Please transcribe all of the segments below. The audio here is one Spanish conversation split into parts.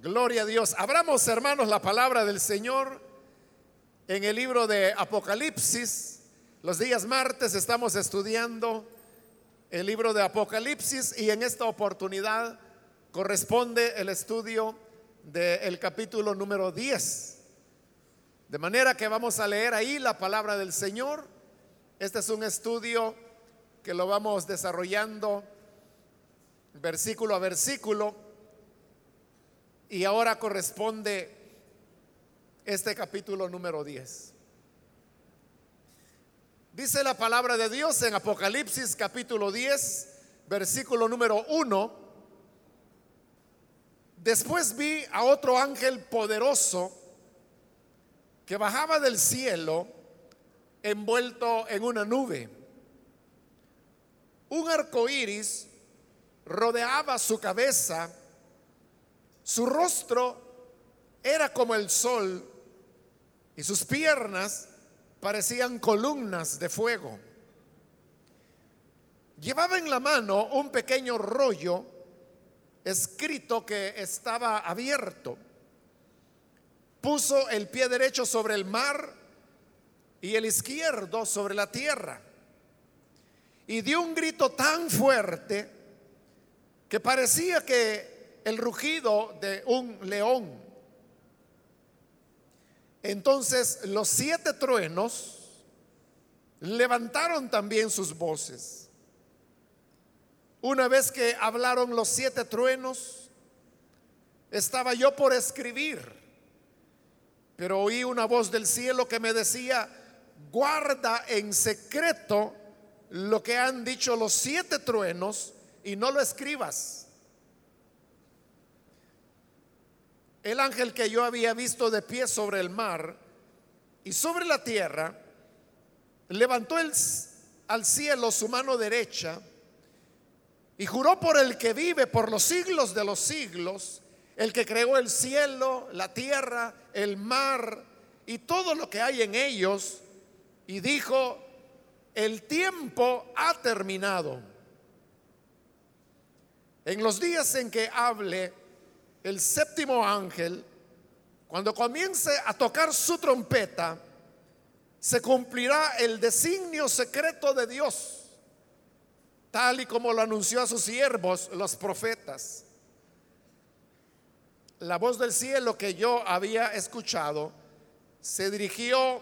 Gloria a Dios. Abramos, hermanos, la palabra del Señor en el libro de Apocalipsis. Los días martes estamos estudiando el libro de Apocalipsis y en esta oportunidad corresponde el estudio del capítulo número 10. De manera que vamos a leer ahí la palabra del Señor. Este es un estudio que lo vamos desarrollando versículo a versículo. Y ahora corresponde este capítulo número 10. Dice la palabra de Dios en Apocalipsis capítulo 10, versículo número 1. Después vi a otro ángel poderoso que bajaba del cielo envuelto en una nube. Un arco iris rodeaba su cabeza. Su rostro era como el sol y sus piernas parecían columnas de fuego. Llevaba en la mano un pequeño rollo escrito que estaba abierto. Puso el pie derecho sobre el mar y el izquierdo sobre la tierra. Y dio un grito tan fuerte que parecía que el rugido de un león. Entonces los 7 truenos levantaron también sus voces. Una vez que hablaron los 7 truenos, estaba yo por escribir, pero oí una voz del cielo que me decía: guarda en secreto lo que han dicho los 7 truenos y no lo escribas. El ángel que yo había visto de pie sobre el mar y sobre la tierra levantó al cielo su mano derecha y juró por el que vive por los siglos de los siglos, el que creó el cielo, la tierra, el mar y todo lo que hay en ellos, y dijo: el tiempo ha terminado. En los días en que hable el 7º ángel, cuando comience a tocar su trompeta, se cumplirá el designio secreto de Dios, tal y como lo anunció a sus siervos los profetas. La voz del cielo que yo había escuchado se dirigió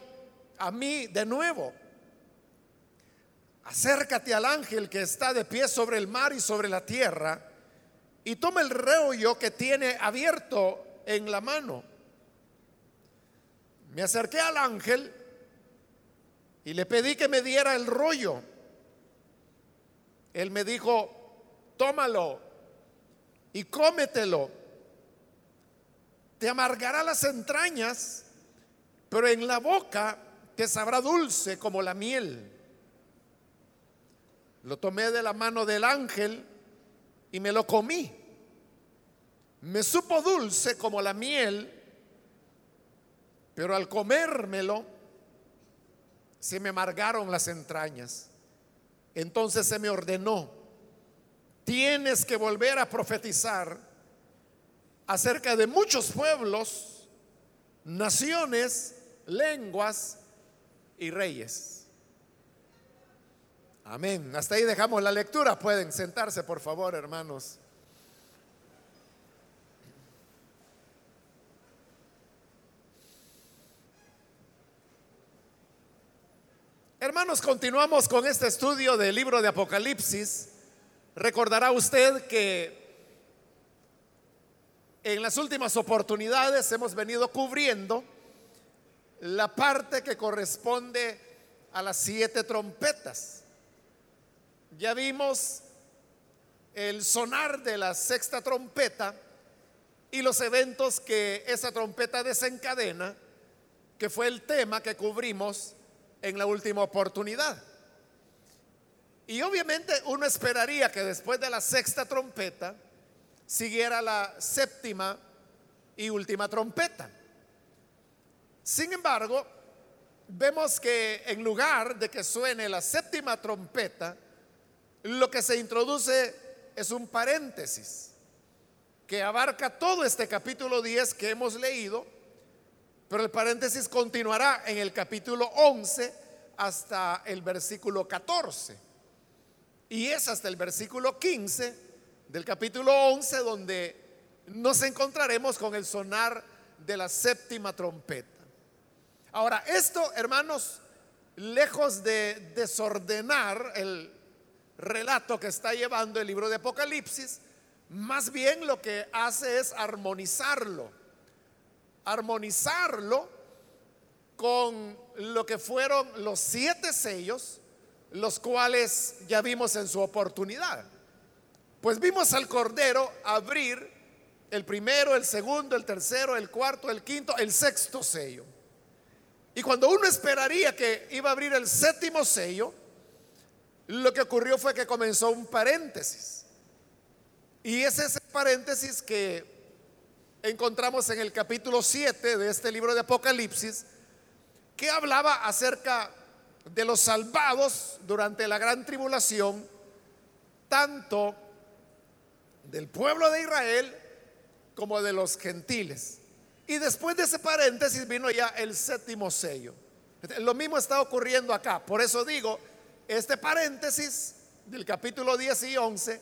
a mí de nuevo: acércate al ángel que está de pie sobre el mar y sobre la tierra, y toma el rollo que tiene abierto en la mano. Me acerqué al ángel y le pedí que me diera el rollo. Él me dijo: tómalo y cómetelo. Te amargará las entrañas, pero en la boca te sabrá dulce como la miel. Lo tomé de la mano del ángel y me lo comí. Me supo dulce como la miel, pero al comérmelo se me amargaron las entrañas. Entonces se me ordenó: tienes que volver a profetizar acerca de muchos pueblos, naciones, lenguas y reyes. Amén. Hasta ahí dejamos la lectura. Pueden sentarse, por favor, hermanos. Hermanos, continuamos con este estudio del libro de Apocalipsis. Recordará usted que en las últimas oportunidades hemos venido cubriendo la parte que corresponde a las 7 trompetas. Ya vimos el sonar de la 6ª trompeta y los eventos que esa trompeta desencadena, que fue el tema que cubrimos en la última oportunidad. Y obviamente uno esperaría que después de la 6ª trompeta siguiera la 7ª y última trompeta. Sin embargo, vemos que en lugar de que suene la 7ª trompeta, lo que se introduce es un paréntesis. que abarca todo este capítulo 10 que hemos leído, pero el paréntesis continuará en el capítulo 11 hasta el versículo 14. Y es hasta el versículo 15 del capítulo 11 donde nos encontraremos con el sonar de la séptima trompeta. Ahora, esto, hermanos, lejos de desordenar el relato que está llevando el libro de Apocalipsis, más bien lo que hace es armonizarlo con lo que fueron los 7 sellos, los cuales ya vimos en su oportunidad. Pues vimos al Cordero abrir el primero, el segundo, el tercero, el cuarto, el quinto, el sexto sello. Y cuando uno esperaría que iba a abrir el séptimo sello, lo que ocurrió fue que comenzó un paréntesis. Y es ese paréntesis que encontramos en el capítulo 7 de este libro de Apocalipsis, que hablaba acerca de los salvados durante la gran tribulación, tanto del pueblo de Israel como de los gentiles. Y después de ese paréntesis vino ya el séptimo sello. Lo mismo está ocurriendo acá. Por eso digo, este paréntesis del capítulo 10 y 11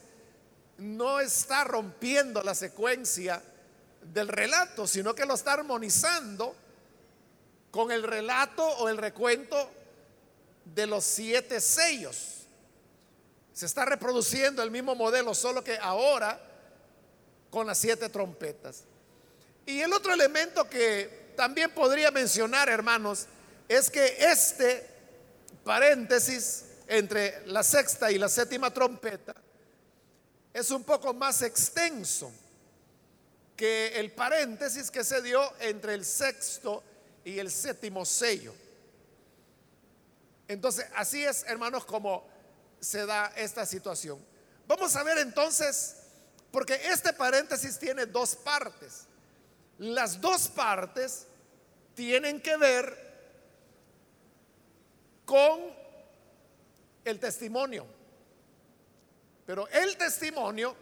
no está rompiendo la secuencia del relato, sino que lo está armonizando con el relato o el recuento de los 7 sellos. Se está reproduciendo el mismo modelo, solo que ahora con las 7 trompetas. Y el otro elemento que también podría mencionar, hermanos, es que este paréntesis entre la sexta y la séptima trompeta es un poco más extenso que el paréntesis que se dio entre el sexto y el séptimo sello. Entonces, así es, hermanos, como se da esta situación. Vamos a ver entonces, porque este paréntesis tiene 2 partes. Las 2 partes tienen que ver con el testimonio. Pero el testimonio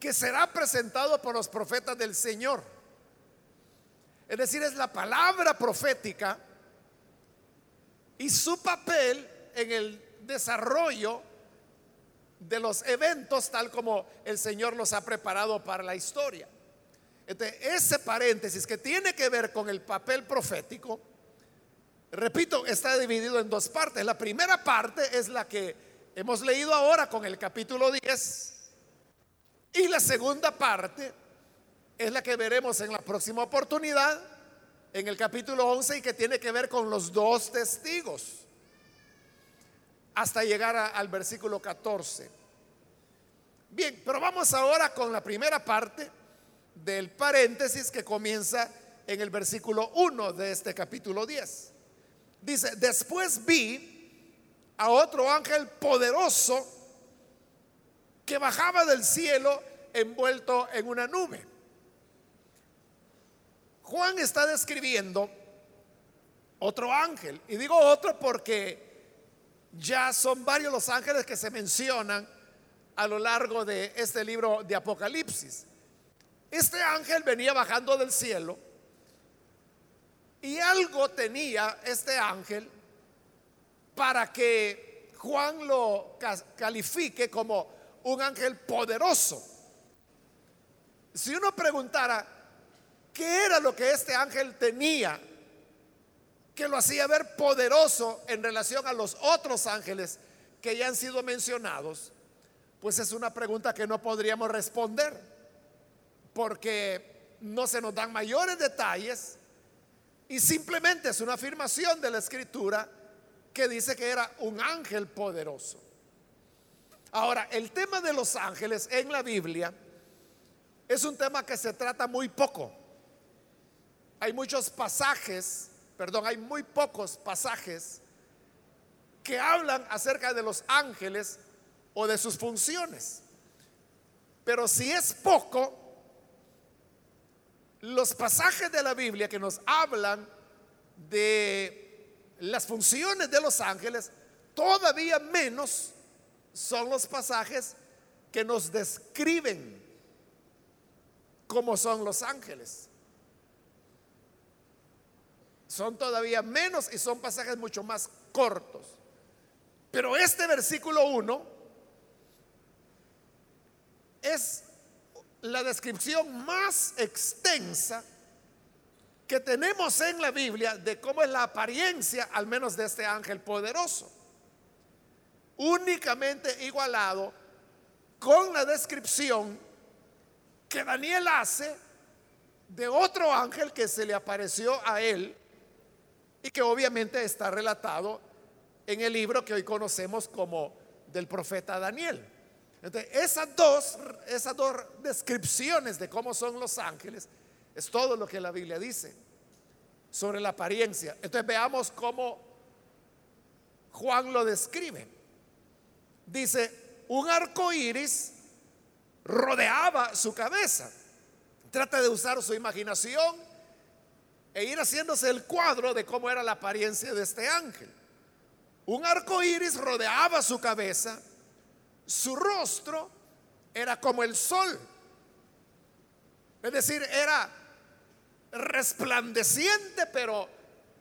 que será presentado por los profetas del Señor. Es decir, es la palabra profética y su papel en el desarrollo de los eventos tal como el Señor los ha preparado para la historia. Entonces, ese paréntesis que tiene que ver con el papel profético, repito, está dividido en 2 partes. La primera parte es la que hemos leído ahora con el capítulo 10, y la segunda parte es la que veremos en la próxima oportunidad en el capítulo 11 y que tiene que ver con los 2 testigos hasta llegar al versículo 14. Bien, pero vamos ahora con la primera parte del paréntesis que comienza en el versículo 1 de este capítulo 10. Dice: después vi a otro ángel poderoso que bajaba del cielo envuelto en una nube. Juan está describiendo otro ángel, y digo otro porque ya son varios los ángeles que se mencionan a lo largo de este libro de Apocalipsis. Este ángel venía bajando del cielo, y algo tenía este ángel para que Juan lo califique como un ángel poderoso. Si uno preguntara qué era lo que este ángel tenía que lo hacía ver poderoso en relación a los otros ángeles que ya han sido mencionados, pues es una pregunta que no podríamos responder, porque no se nos dan mayores detalles y simplemente es una afirmación de la Escritura que dice que era un ángel poderoso. Ahora, el tema de los ángeles en la Biblia es un tema que se trata muy poco. Hay muy pocos pasajes que hablan acerca de los ángeles o de sus funciones. Pero si es poco, los pasajes de la Biblia que nos hablan de las funciones de los ángeles, todavía menos son los pasajes que nos describen como son los ángeles. Son todavía menos y son pasajes mucho más cortos. Pero este versículo 1 es la descripción más extensa que tenemos en la Biblia de cómo es la apariencia, al menos de este ángel poderoso, únicamente igualado con la descripción que Daniel hace de otro ángel que se le apareció a él y que obviamente está relatado en el libro que hoy conocemos como del profeta Daniel. Entonces, esas dos descripciones de cómo son los ángeles es todo lo que la Biblia dice sobre la apariencia. Entonces veamos cómo Juan lo describe. Dice: un arco iris rodeaba su cabeza. Trata de usar su imaginación e ir haciéndose el cuadro de cómo era la apariencia de este ángel. Un arco iris rodeaba su cabeza, su rostro era como el sol. Es decir, era resplandeciente, pero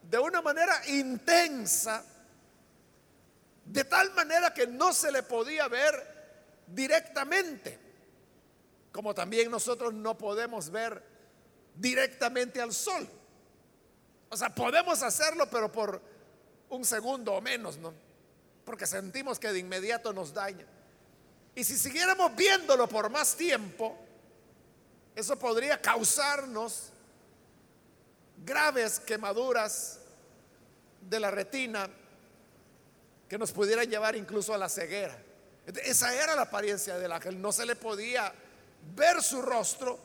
de una manera intensa, de tal manera que no se le podía ver directamente, como también nosotros no podemos ver directamente al sol. O sea, podemos hacerlo, pero por un segundo o menos, ¿no? Porque sentimos que de inmediato nos daña. Y si siguiéramos viéndolo por más tiempo, eso podría causarnos graves quemaduras de la retina que nos pudieran llevar incluso a la ceguera. Esa era la apariencia del ángel. No se le podía ver su rostro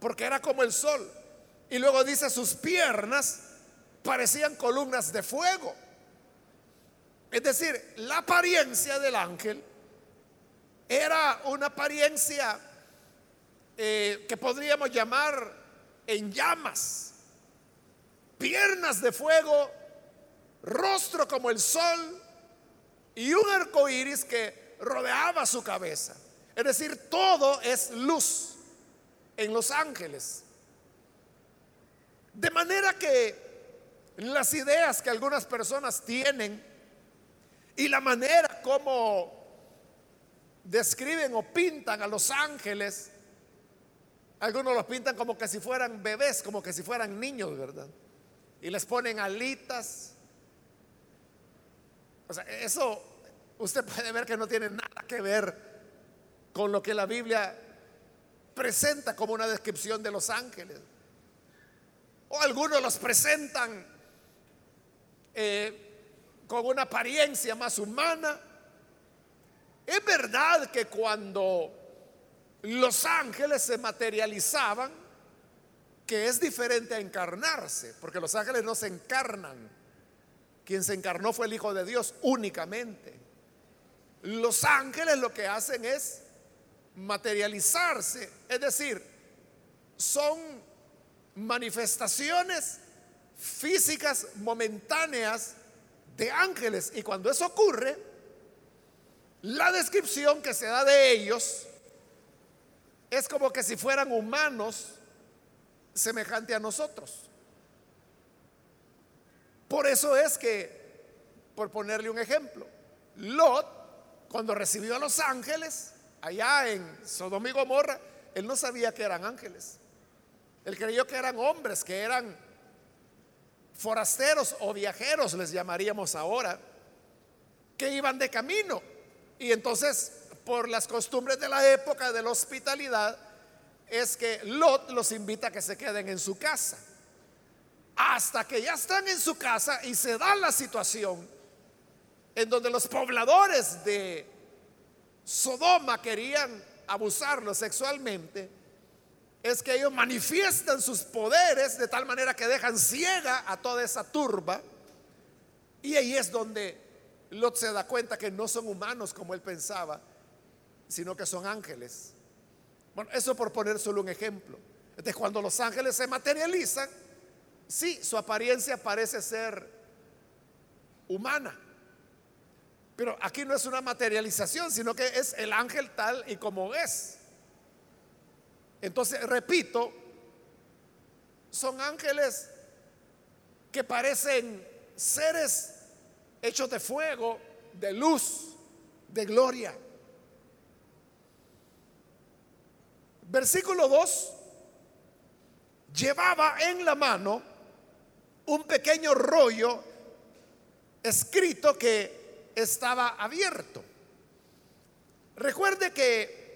porque era como el sol. Y luego dice: sus piernas parecían columnas de fuego. Es decir, la apariencia del ángel era una apariencia que podríamos llamar en llamas, piernas de fuego, rostro como el sol y un arco iris que rodeaba su cabeza. Es decir, todo es luz en los ángeles. De manera que las ideas que algunas personas tienen y la manera como describen o pintan a los ángeles, algunos los pintan como que si fueran bebés, como que si fueran niños, ¿verdad? Y les ponen alitas. O sea, eso usted puede ver que no tiene nada que ver con lo que la Biblia presenta como una descripción de los ángeles. O algunos los presentan con una apariencia más humana. Es verdad que cuando los ángeles se materializaban, que es diferente a encarnarse, porque los ángeles no se encarnan. Quien se encarnó fue el Hijo de Dios únicamente. Los ángeles lo que hacen es materializarse, es decir, son manifestaciones físicas momentáneas de ángeles. Y cuando eso ocurre, la descripción que se da de ellos es como que si fueran humanos semejante a nosotros. Por eso es que, por ponerle un ejemplo, Lot, cuando recibió a los ángeles allá en Sodoma y Gomorra, él no sabía que eran ángeles. Él creyó que eran hombres, que eran forasteros o viajeros, les llamaríamos ahora, que iban de camino. Y entonces, por las costumbres de la época de la hospitalidad, es que Lot los invita a que se queden en su casa. Hasta que ya están en su casa y se da la situación en donde los pobladores de Sodoma querían abusarlos sexualmente, es que ellos manifiestan sus poderes de tal manera que dejan ciega a toda esa turba. Y ahí es donde Lot se da cuenta que no son humanos como él pensaba, sino que son ángeles. Bueno, eso por poner solo un ejemplo. Entonces, cuando los ángeles se materializan, sí, su apariencia parece ser humana, pero aquí no es una materialización, sino que es el ángel tal y como es. Entonces, repito, son ángeles que parecen seres hechos de fuego, de luz, de gloria. Versículo 2, llevaba en la mano un pequeño rollo escrito que estaba abierto. Recuerde que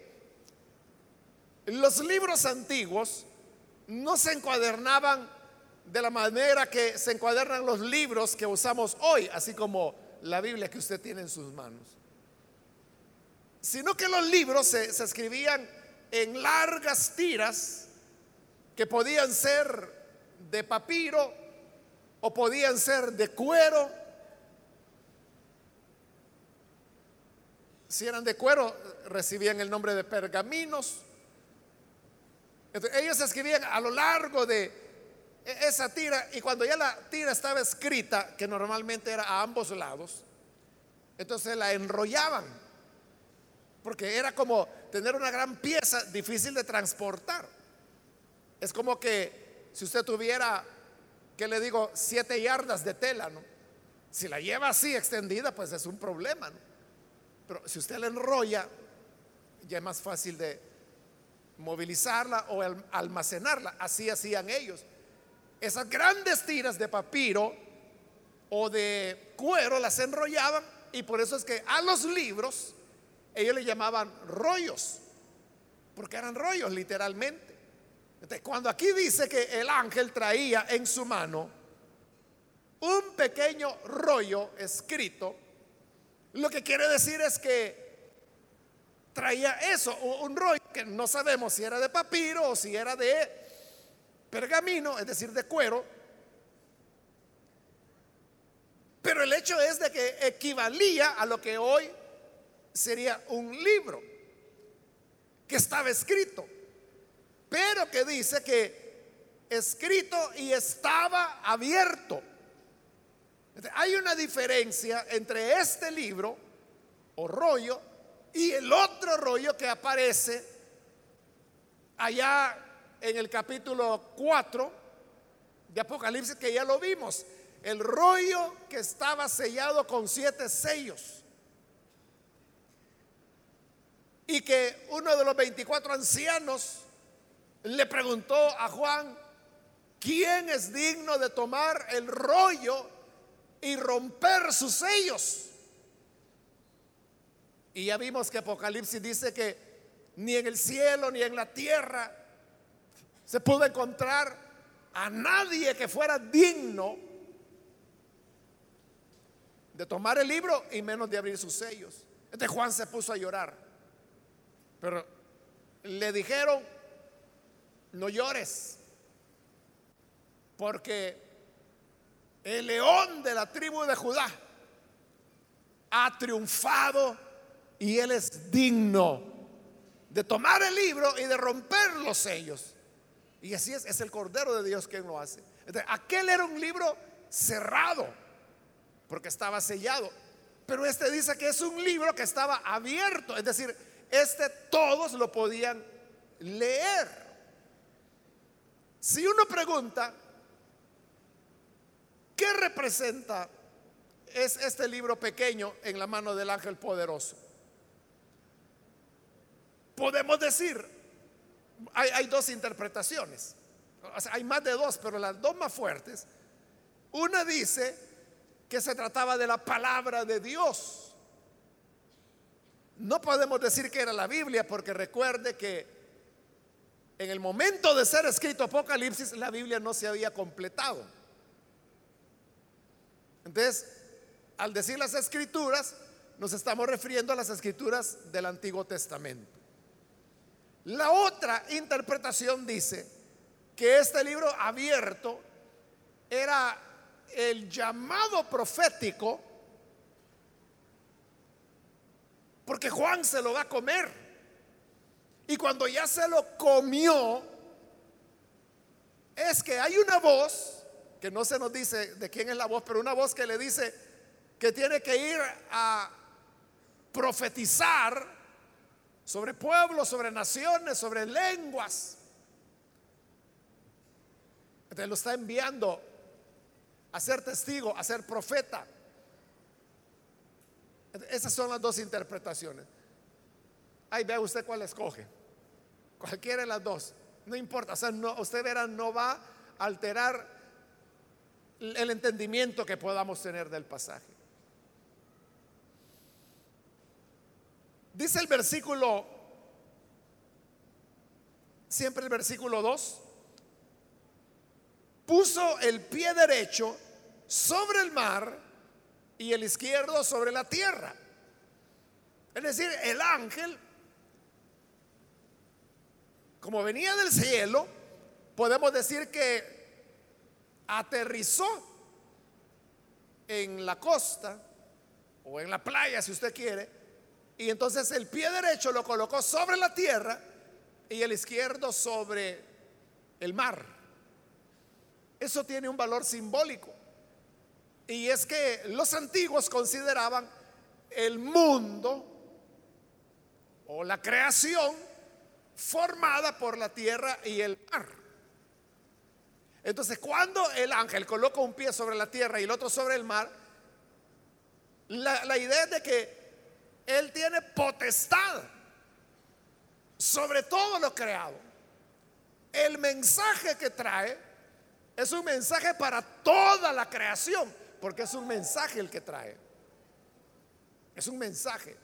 los libros antiguos no se encuadernaban de la manera que se encuadernan los libros que usamos hoy, así como la Biblia que usted tiene en sus manos, sino que los libros se escribían en largas tiras que podían ser de papiro o podían ser de cuero. Si eran de cuero, recibían el nombre de pergaminos. Entonces, ellos escribían a lo largo de esa tira, y cuando ya la tira estaba escrita, que normalmente era a ambos lados, entonces la enrollaban, porque era como tener una gran pieza difícil de transportar. Es como que si usted tuviera, ¿qué le digo?, 7 yardas de tela, ¿no? Si la lleva así extendida, pues es un problema, ¿no? Pero si usted la enrolla, ya es más fácil de movilizarla o almacenarla. Así hacían ellos. Esas grandes tiras de papiro o de cuero las enrollaban, y por eso es que a los libros ellos le llamaban rollos, porque eran rollos literalmente. Entonces, cuando aquí dice que el ángel traía en su mano un pequeño rollo escrito, lo que quiere decir es que traía eso, un rollo que no sabemos si era de papiro o si era de pergamino, es decir, de cuero. Pero el hecho es de que equivalía a lo que hoy sería un libro que estaba escrito, pero que dice que escrito y estaba abierto. Hay una diferencia entre este libro o rollo y el otro rollo que aparece allá en el capítulo 4 de Apocalipsis, que ya lo vimos, el rollo que estaba sellado con 7 sellos, y que uno de los 24 ancianos le preguntó a Juan: ¿quién es digno de tomar el rollo y romper sus sellos? Y ya vimos que Apocalipsis dice que ni en el cielo ni en la tierra se pudo encontrar a nadie que fuera digno de tomar el libro y menos de abrir sus sellos. Entonces Juan se puso a llorar, pero le dijeron: no llores, porque el león de la tribu de Judá ha triunfado, y él es digno de tomar el libro y de romper los sellos. Y así es el Cordero de Dios quien lo hace. Entonces, aquel era un libro cerrado, porque estaba sellado. Pero este dice que es un libro que estaba abierto. Es decir, este todos lo podían leer. Si uno pregunta, ¿qué representa es este libro pequeño en la mano del ángel poderoso? Podemos decir, hay 2 interpretaciones, o sea, hay más de 2, pero las 2 más fuertes. Una dice que se trataba de la palabra de Dios. No podemos decir que era la Biblia, porque recuerde que en el momento de ser escrito Apocalipsis, la Biblia no se había completado. Entonces, al decir las escrituras, nos estamos refiriendo a las escrituras del Antiguo Testamento. La otra interpretación dice que este libro abierto era el llamado profético, porque Juan se lo va a comer, y cuando ya se lo comió, es que hay una voz, que no se nos dice de quién es la voz, pero una voz que le dice que tiene que ir a profetizar sobre pueblos, sobre naciones, sobre lenguas. Entonces lo está enviando a ser testigo, a ser profeta. Esas son las dos interpretaciones. Ahí vea usted cuál escoge. Cualquiera de las dos, no importa. O sea, usted verá, no va a alterar el entendimiento que podamos tener del pasaje. Dice el versículo, siempre el versículo 2, puso el pie derecho sobre el mar y el izquierdo sobre la tierra. Es decir, el ángel, como venía del cielo, podemos decir que aterrizó en la costa o en la playa, si usted quiere, y entonces el pie derecho lo colocó sobre la tierra y el izquierdo sobre el mar. Eso tiene un valor simbólico, y es que los antiguos consideraban el mundo o la creación formada por la tierra y el mar. Entonces, cuando el ángel coloca un pie sobre la tierra y el otro sobre el mar, la idea es de que él tiene potestad sobre todo lo creado. El mensaje que trae es un mensaje para toda la creación, porque es un mensaje el que trae. Es un mensaje.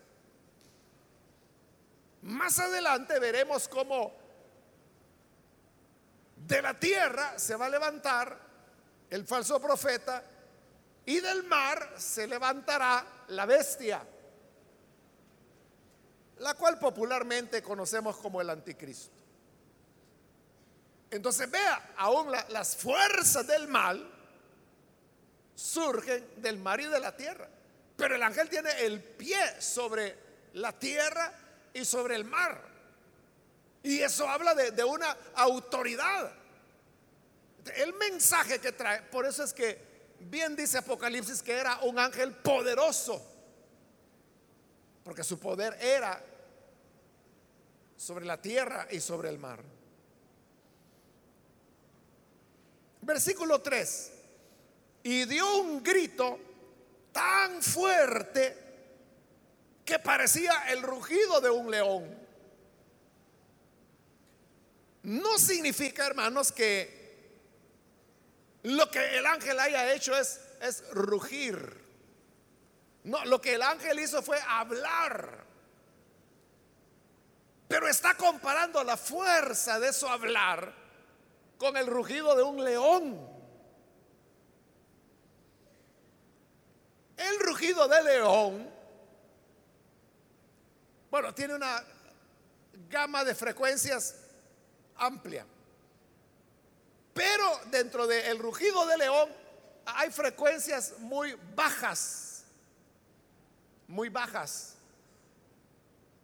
Más adelante veremos cómo de la tierra se va a levantar el falso profeta y del mar se levantará la bestia, la cual popularmente conocemos como el anticristo. Entonces vea, aún las fuerzas del mal surgen del mar y de la tierra, pero el ángel tiene el pie sobre la tierra y sobre el mar. Y eso habla de una autoridad. El mensaje que trae, por eso es que bien dice Apocalipsis que era un ángel poderoso, porque su poder era sobre la tierra y sobre el mar. Versículo 3. Y dio un grito tan fuerte que parecía el rugido de un león. No significa, hermanos, que lo que el ángel haya hecho es rugir. No, lo que el ángel hizo fue hablar. Pero está comparando la fuerza de su hablar con el rugido de un león. El rugido de león, bueno, tiene una gama de frecuencias amplia, pero dentro del rugido de león hay frecuencias muy bajas.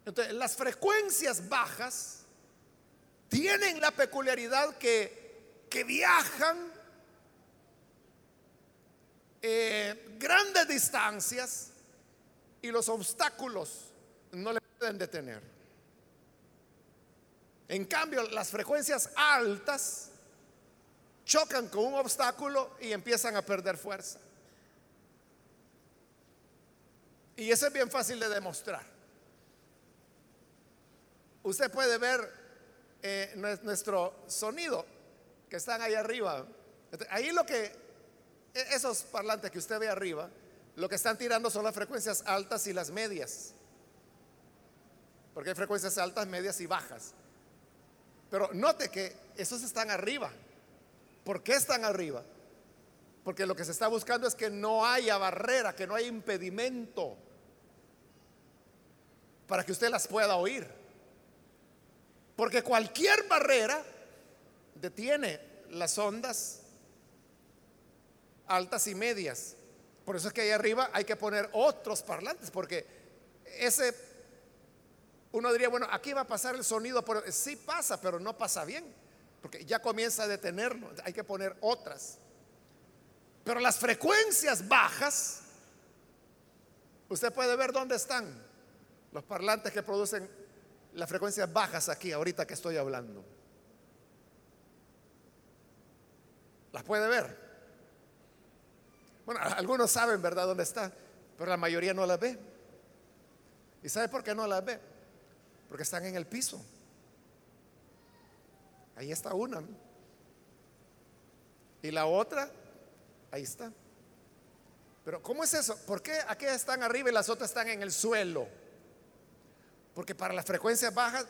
Entonces, las frecuencias bajas tienen la peculiaridad que viajan grandes distancias y los obstáculos no le pueden detener. En cambio, las frecuencias altas chocan con un obstáculo y empiezan a perder fuerza. Y eso es bien fácil de demostrar. Usted puede ver nuestro sonido que están ahí arriba. Ahí esos parlantes que usted ve arriba, lo que están tirando son las frecuencias altas y las medias. Porque hay frecuencias altas, medias y bajas. Pero note que esos están arriba. ¿Por qué están arriba? Porque lo que se está buscando es que no haya barrera, que no haya impedimento para que usted las pueda oír. Porque cualquier barrera detiene las ondas altas y medias. Por eso es que ahí arriba hay que poner otros parlantes, porque uno diría, bueno, aquí va a pasar el sonido, pero sí pasa, pero no pasa bien, porque ya comienza a detenerlo, hay que poner otras. Pero las frecuencias bajas, usted puede ver dónde están los parlantes que producen las frecuencias bajas aquí, ahorita que estoy hablando. ¿Las puede ver? Bueno, algunos saben, ¿verdad?, dónde está, pero la mayoría no las ve. ¿Y sabe por qué no las ve? Porque están en el piso. Ahí está una. Y la otra, ahí está. Pero ¿cómo es eso? ¿Por qué aquellas están arriba y las otras están en el suelo? Porque para las frecuencias bajas,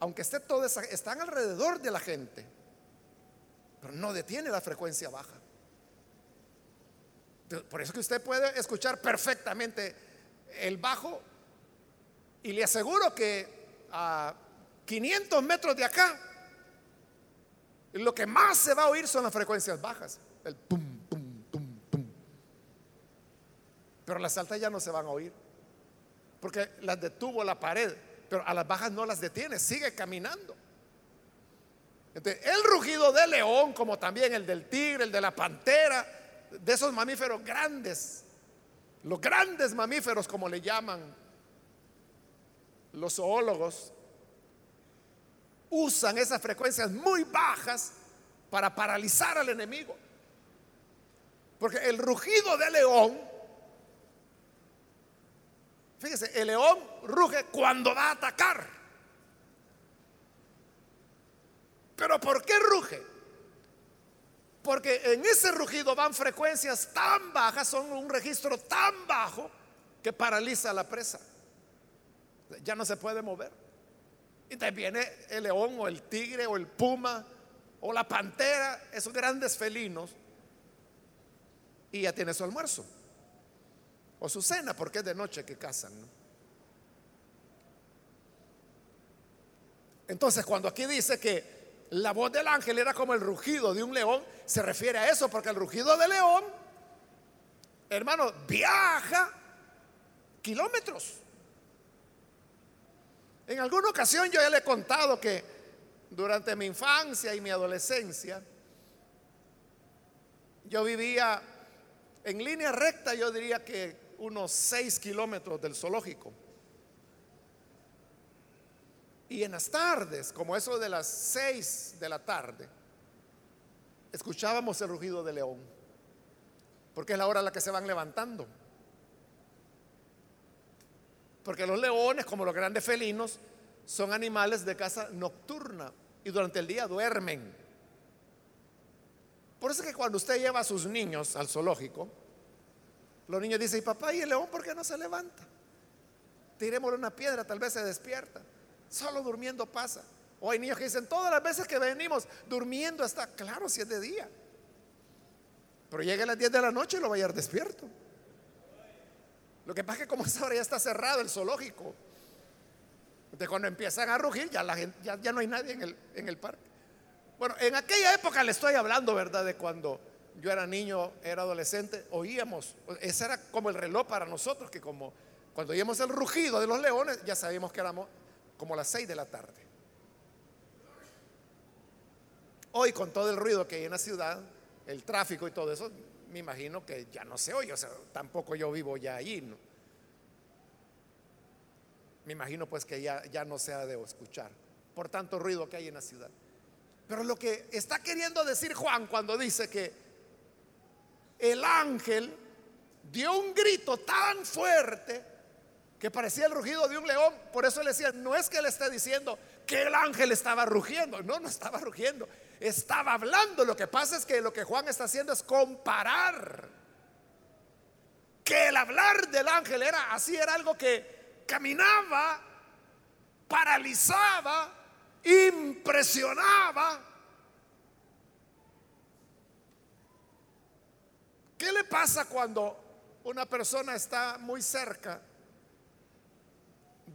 aunque esté todo eso, están alrededor de la gente, pero no detiene la frecuencia baja. Por eso que usted puede escuchar perfectamente el bajo, y le aseguro que a 500 metros de acá lo que más se va a oír son las frecuencias bajas, el pum, pum, pum, pum. Pero las altas ya no se van a oír, porque las detuvo la pared, pero a las bajas no las detiene, sigue caminando. Entonces, el rugido del león, como también el del tigre, el de la pantera, de esos mamíferos grandes, los grandes mamíferos como le llaman los zoólogos, usan esas frecuencias muy bajas para paralizar al enemigo. Porque el rugido del león, fíjese, el león ruge cuando va a atacar. ¿Pero por qué ruge? Porque en ese rugido van frecuencias tan bajas, son un registro tan bajo que paraliza a la presa. Ya no se puede mover. Y te viene el león o el tigre o el puma o la pantera, esos grandes felinos, y ya tiene su almuerzo o su cena, porque es de noche que cazan, ¿no? Entonces, cuando aquí dice que la voz del ángel era como el rugido de un león, se refiere a eso, porque el rugido del león, hermano, viaja kilómetros. En alguna ocasión yo ya le he contado que durante mi infancia y mi adolescencia yo vivía en línea recta, yo diría que unos 6 kilómetros del zoológico. Y en las tardes, como eso de las 6 de la tarde, escuchábamos el rugido del león, porque es la hora a la que se van levantando. Porque los leones, como los grandes felinos, son animales de caza nocturna y durante el día duermen. Por eso es que cuando usted lleva a sus niños al zoológico, los niños dicen: "Y papá, ¿y el león por qué no se levanta? Tirémosle una piedra, tal vez se despierta". Solo durmiendo pasa. O hay niños que dicen: "Todas las veces que venimos durmiendo está". Claro, si es de día, pero llega a las 10 de la noche y lo va a hallar despierto. Lo que pasa es que como es ahora, ya está cerrado el zoológico. Entonces, cuando empiezan a rugir, ya la gente, ya no hay nadie en el parque. Bueno, en aquella época le estoy hablando, ¿verdad?, de cuando yo era niño, era adolescente. Oíamos, ese era como el reloj para nosotros, que como cuando oíamos el rugido de los leones, ya sabíamos que éramos como las 6 de la tarde. Hoy, con todo el ruido que hay en la ciudad, el tráfico y todo eso, me imagino que ya no se oye. O sea, tampoco yo vivo ya allí, ¿no? Me imagino pues que ya no se ha de escuchar por tanto ruido que hay en la ciudad. Pero lo que está queriendo decir Juan cuando dice que el ángel dio un grito tan fuerte que parecía el rugido de un león, por eso le decía, no es que le esté diciendo que el ángel estaba rugiendo, no estaba rugiendo, estaba hablando. Lo que pasa es que lo que Juan está haciendo es comparar que el hablar del ángel era así, era algo que caminaba, paralizaba, impresionaba. ¿Qué le pasa cuando una persona está muy cerca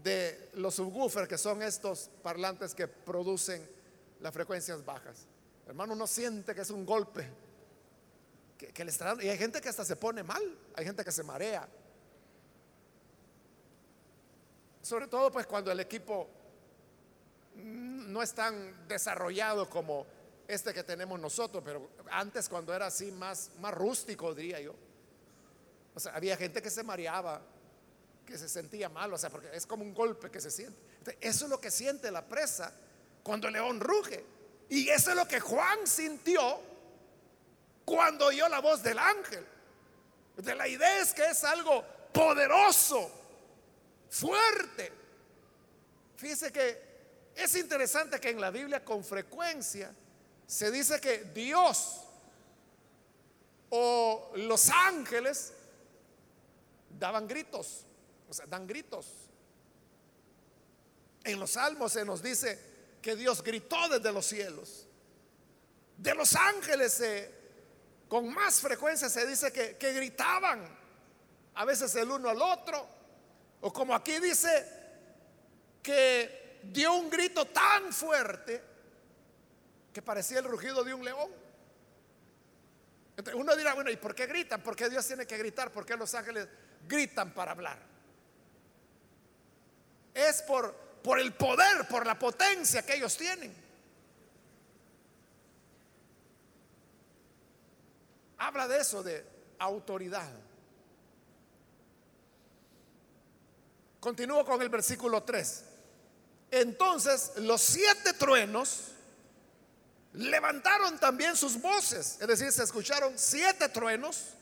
de los subwoofers, que son estos parlantes que producen las frecuencias bajas? Hermano, uno siente que es un golpe que le está dando, y hay gente que hasta se pone mal, hay gente que se marea, sobre todo pues cuando el equipo no es tan desarrollado como este que tenemos nosotros. Pero antes, cuando era así más rústico, diría yo, o sea, había gente que se mareaba, que se sentía mal, o sea, porque es como un golpe que se siente. Eso es lo que siente la presa cuando el león ruge. Y eso es lo que Juan sintió cuando oyó la voz del ángel. La idea es que es algo poderoso, fuerte. Fíjese que es interesante que en la Biblia con frecuencia se dice que Dios o los ángeles daban gritos, o sea, dan gritos. En los Salmos se nos dice que Dios gritó desde los cielos. De los ángeles con más frecuencia se dice que gritaban, a veces el uno al otro, o como aquí dice que dio un grito tan fuerte que parecía el rugido de un león. Entonces uno dirá, bueno, ¿y por qué gritan? ¿Por qué Dios tiene que gritar? ¿Por qué los ángeles gritan para hablar? Es por el poder, por la potencia que ellos tienen. Habla de eso, de autoridad. Continúo con el versículo 3. Entonces los 7 truenos levantaron también sus voces, es decir, se escucharon 7 truenos.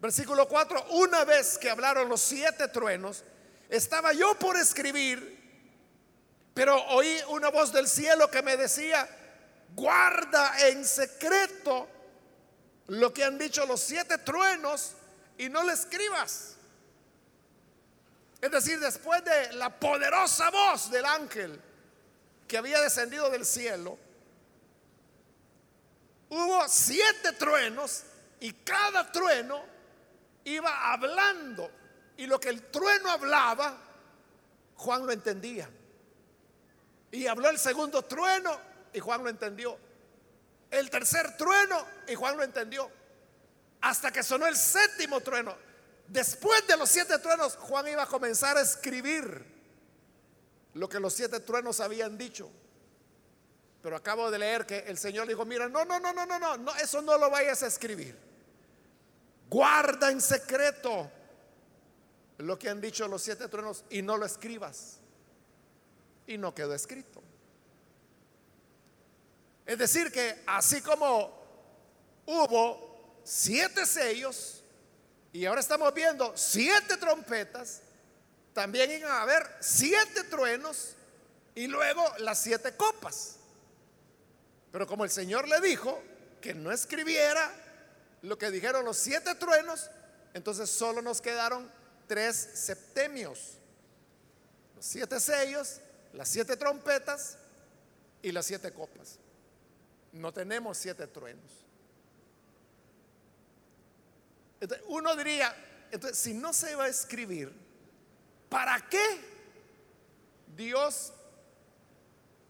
Versículo 4, una vez que hablaron los 7 truenos, estaba yo por escribir, pero oí una voz del cielo que me decía: guarda en secreto lo que han dicho los 7 truenos y no le escribas. Es decir, después de la poderosa voz del ángel que había descendido del cielo, hubo 7 truenos y cada trueno iba hablando, y lo que el trueno hablaba Juan lo entendía. Y habló el segundo trueno y Juan lo entendió. El tercer trueno y Juan lo entendió. Hasta que sonó el 7º trueno. Después de los 7 truenos, Juan iba a comenzar a escribir lo que los 7 truenos habían dicho. Pero acabo de leer que el Señor dijo: mira, no, eso no lo vayas a escribir. Guarda en secreto lo que han dicho los 7 truenos y no lo escribas. Y no quedó escrito. Es decir, que así como hubo 7 sellos y ahora estamos viendo 7 trompetas, también iban a haber 7 truenos y luego las 7 copas. Pero como el Señor le dijo que no escribiera lo que dijeron los 7 truenos, entonces solo nos quedaron 3 septemios: los 7 sellos, las 7 trompetas y las 7 copas. No tenemos 7 truenos. Entonces uno diría, si no se va a escribir, ¿para qué Dios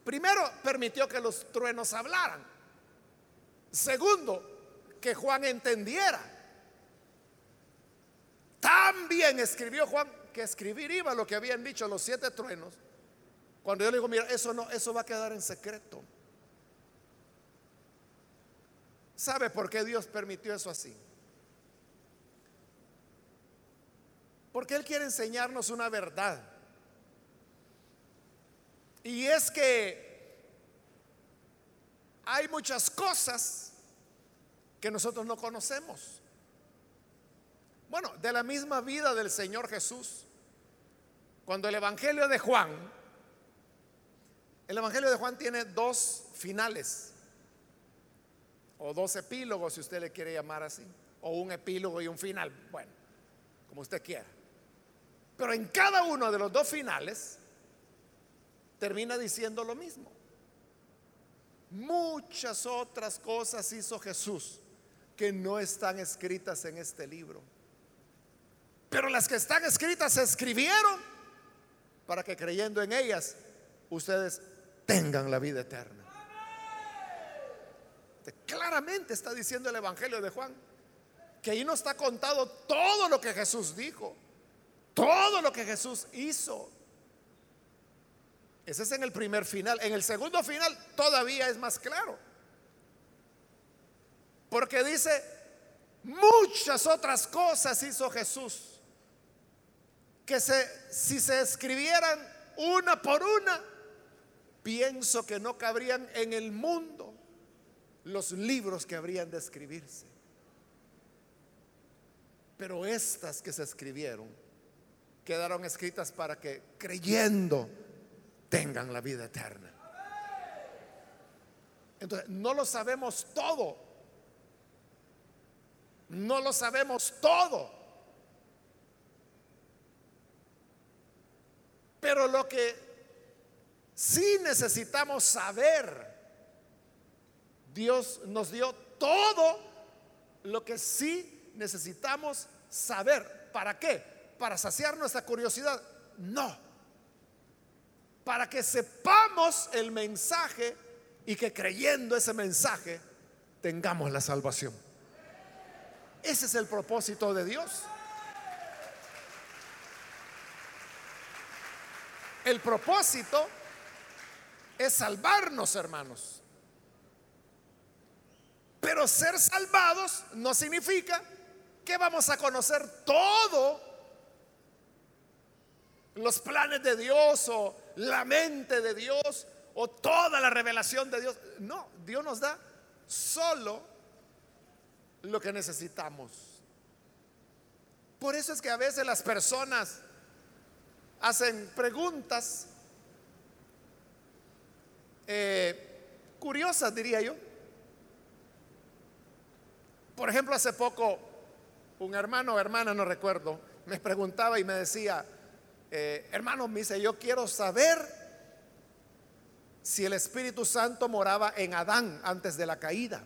primero permitió que los truenos hablaran? Segundo, que Juan entendiera. También escribió Juan que escribir iba lo que habían dicho los 7 truenos. Cuando yo le digo, mira, eso no, eso va a quedar en secreto. ¿Sabe por qué Dios permitió eso así? Porque Él quiere enseñarnos una verdad. Y es que hay muchas cosas que nosotros no conocemos. Bueno, de la misma vida del Señor Jesús. Cuando el Evangelio de Juan tiene 2 finales, o 2 epílogos, si usted le quiere llamar así, o un epílogo y un final, bueno, como usted quiera. Pero en cada uno de los 2 finales termina diciendo lo mismo. Muchas otras cosas hizo Jesús que no están escritas en este libro, pero las que están escritas se escribieron para que creyendo en ellas ustedes tengan la vida eterna. Claramente está diciendo el Evangelio de Juan que ahí no está contado todo lo que Jesús dijo, todo lo que Jesús hizo. Ese es en el primer final. En el segundo final todavía es más claro, porque dice: muchas otras cosas hizo Jesús que si se escribieran una por una, pienso que no cabrían en el mundo los libros que habrían de escribirse. Pero estas que se escribieron quedaron escritas para que, creyendo, tengan la vida eterna. Entonces, no lo sabemos todo. No lo sabemos todo. Pero lo que sí necesitamos saber, Dios nos dio todo lo que sí necesitamos saber. ¿Para qué? ¿Para saciar nuestra curiosidad? No. Para que sepamos el mensaje y que, creyendo ese mensaje, tengamos la salvación. Ese es el propósito de Dios. El propósito es salvarnos, hermanos. Pero ser salvados no significa que vamos a conocer todos los planes de Dios o la mente de Dios o toda la revelación de Dios. No, Dios nos da solo lo que necesitamos. Por eso es que a veces las personas hacen preguntas curiosas, diría yo. Por ejemplo, hace poco un hermano o hermana, no recuerdo, me preguntaba y me decía, hermano, me dice, yo quiero saber si el Espíritu Santo moraba en Adán antes de la caída.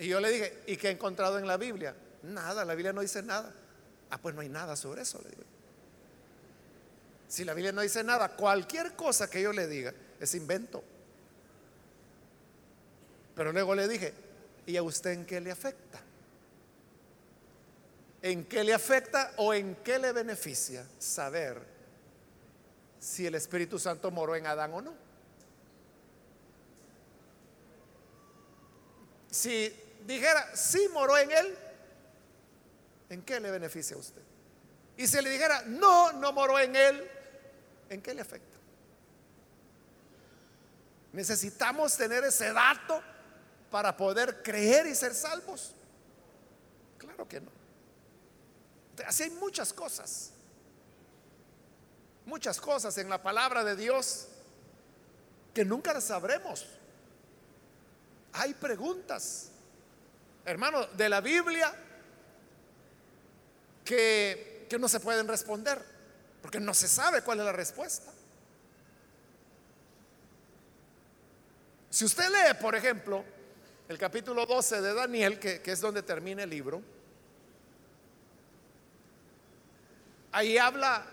Y yo le dije, ¿y qué he encontrado en la Biblia? Nada, la Biblia no dice nada. Ah, pues no hay nada sobre eso, le digo. Si la Biblia no dice nada, cualquier cosa que yo le diga es invento. Pero luego le dije, ¿y a usted en qué le afecta? ¿En qué le afecta o en qué le beneficia saber si el Espíritu Santo moró en Adán o no? Si dijera, sí moró en él, ¿en qué le beneficia a usted? Y si le dijera, no, no moró en él, ¿en qué le afecta? Necesitamos tener ese dato para poder creer y ser salvos. Claro que no. Así hay muchas cosas en la palabra de Dios que nunca las sabremos. Hay preguntas, hermano, de la Biblia que no se pueden responder, porque no se sabe cuál es la respuesta. Si usted lee, por ejemplo, el capítulo 12 de Daniel, que es donde termina el libro, ahí habla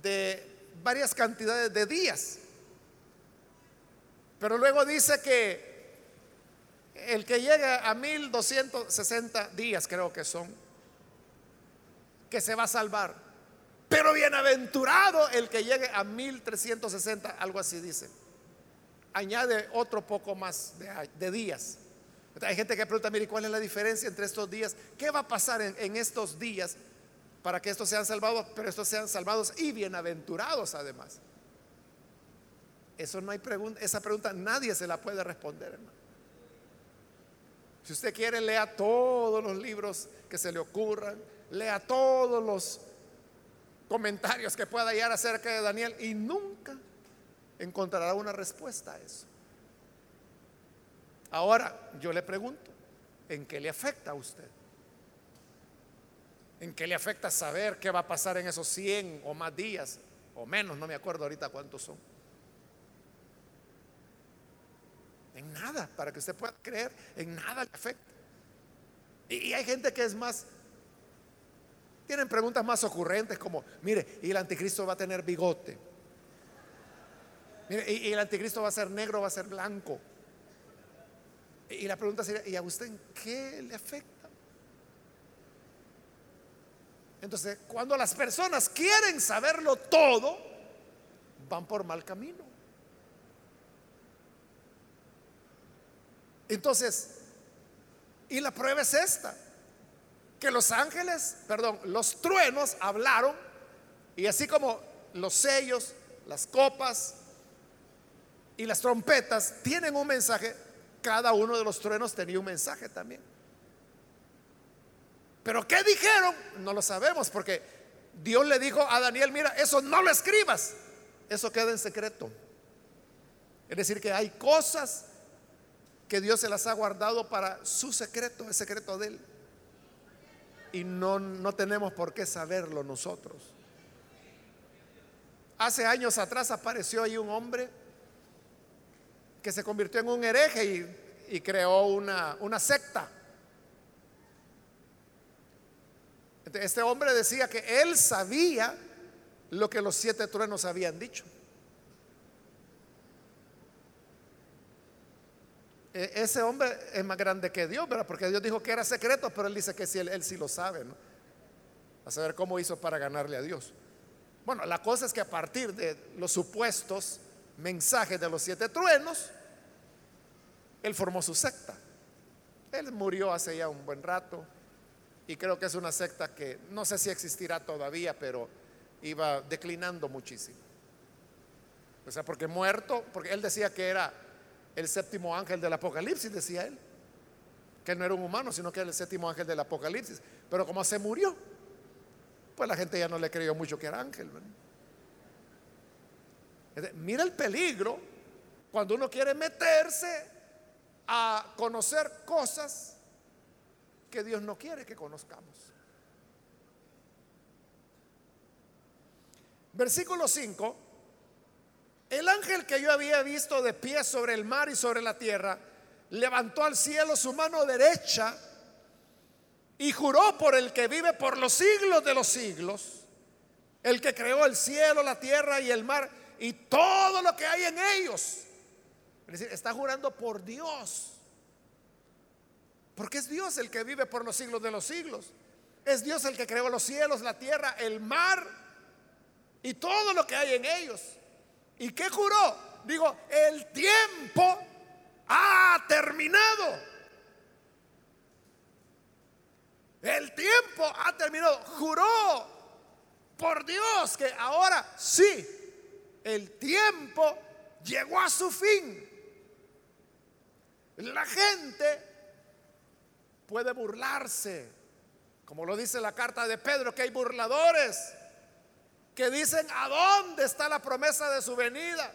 de varias cantidades de días, pero luego dice que el que llega a 1260 días, creo que son, que se va a salvar. Pero bienaventurado el que llegue a 1360, algo así dice. Añade otro poco más de días. Hay gente que pregunta, mire, ¿cuál es la diferencia entre estos días? ¿Qué va a pasar en estos días para que estos sean salvados? Pero estos sean salvados y bienaventurados además. Eso no hay pregunta. Esa pregunta nadie se la puede responder, hermano. Si usted quiere, lea todos los libros que se le ocurran, lea todos los comentarios que pueda hallar acerca de Daniel y nunca encontrará una respuesta a eso. Ahora, yo le pregunto, ¿en qué le afecta a usted? ¿En qué le afecta saber qué va a pasar en esos 100 o más días o menos? No me acuerdo ahorita cuántos son. En nada, para que usted pueda creer, en nada le afecta. Y hay gente que es más, tienen preguntas más ocurrentes como, mire, ¿y el anticristo va a tener bigote? Mire, ¿y el anticristo va a ser negro, va a ser blanco? Y la pregunta sería, ¿y a usted en qué le afecta? Entonces, cuando las personas quieren saberlo todo, van por mal camino. Entonces, y la prueba es esta. Porque los truenos hablaron, y así como los sellos, las copas y las trompetas tienen un mensaje, cada uno de los truenos tenía un mensaje también. Pero ¿qué dijeron? No lo sabemos, porque Dios le dijo a Daniel: mira, eso no lo escribas, eso queda en secreto. Es decir, que hay cosas que Dios se las ha guardado para su secreto, el secreto de él. Y no tenemos por qué saberlo nosotros. Hace años atrás apareció ahí un hombre que se convirtió en un hereje y creó una secta. Este hombre decía que él sabía lo que los 7 truenos habían dicho. Ese hombre es más grande que Dios, ¿verdad? Porque Dios dijo que era secreto, pero él dice que sí, él sí lo sabe, ¿no? A saber cómo hizo para ganarle a Dios. Bueno, la cosa es que a partir de los supuestos mensajes de los 7 truenos, él formó su secta. Él murió hace ya un buen rato, y creo que es una secta que no sé si existirá todavía, pero iba declinando muchísimo. O sea, porque muerto, porque él decía que era el 7º ángel del Apocalipsis, decía él. Que él no era un humano, sino que era el 7º ángel del Apocalipsis. Pero como se murió, pues la gente ya no le creyó mucho que era ángel, ¿verdad? Mira el peligro cuando uno quiere meterse a conocer cosas que Dios no quiere que conozcamos. Versículo 5. El ángel que yo había visto de pie sobre el mar y sobre la tierra levantó al cielo su mano derecha y juró por el que vive por los siglos de los siglos, el que creó el cielo, la tierra y el mar y todo lo que hay en ellos. Es decir, está jurando por Dios, porque es Dios el que vive por los siglos de los siglos. Es Dios el que creó los cielos, la tierra, el mar y todo lo que hay en ellos. ¿Y qué juró? Digo, el tiempo ha terminado. El tiempo ha terminado. Juró por Dios que ahora sí, el tiempo llegó a su fin. La gente puede burlarse, como lo dice la carta de Pedro, que hay burladores que dicen: ¿a dónde está la promesa de su venida?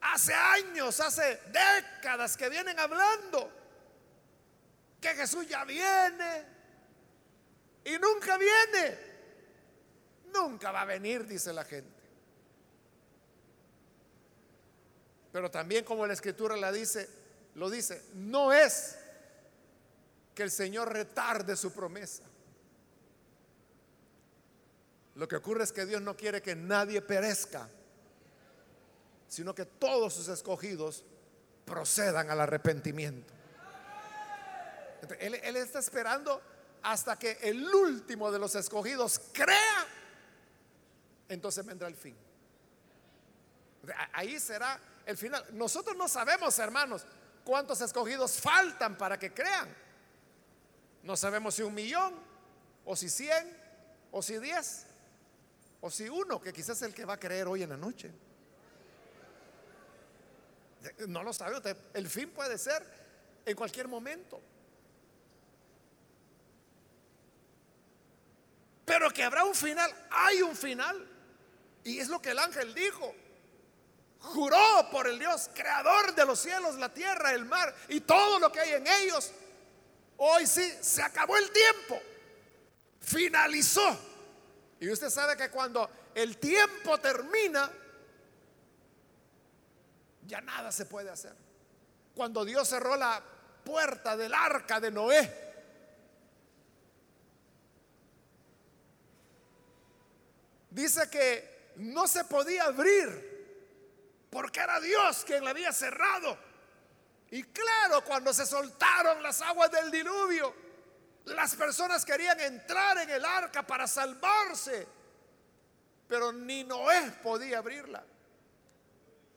Hace años, hace décadas que vienen hablando que Jesús ya viene y nunca viene. Nunca va a venir, dice la gente. Pero también, como la Escritura lo dice, no es que el Señor retarde su promesa. Lo que ocurre es que Dios no quiere que nadie perezca, sino que todos sus escogidos procedan al arrepentimiento. Él está esperando hasta que el último de los escogidos crea, entonces vendrá el fin. Ahí será el final. Nosotros no sabemos, hermanos, cuántos escogidos faltan para que crean. No sabemos si 1,000,000 o si 100 o si 10. O si 1, que quizás es el que va a creer hoy en la noche. No lo sabemos. El fin puede ser en cualquier momento. Pero que habrá un final, hay un final. Y es lo que el ángel dijo. Juró por el Dios creador de los cielos, la tierra, el mar y todo lo que hay en ellos. Hoy sí, se acabó el tiempo. Finalizó. Y usted sabe que cuando el tiempo termina, ya nada se puede hacer. Cuando Dios cerró la puerta del arca de Noé, dice que no se podía abrir porque era Dios quien la había cerrado. Y claro, cuando se soltaron las aguas del diluvio, las personas querían entrar en el arca para salvarse, pero ni Noé podía abrirla,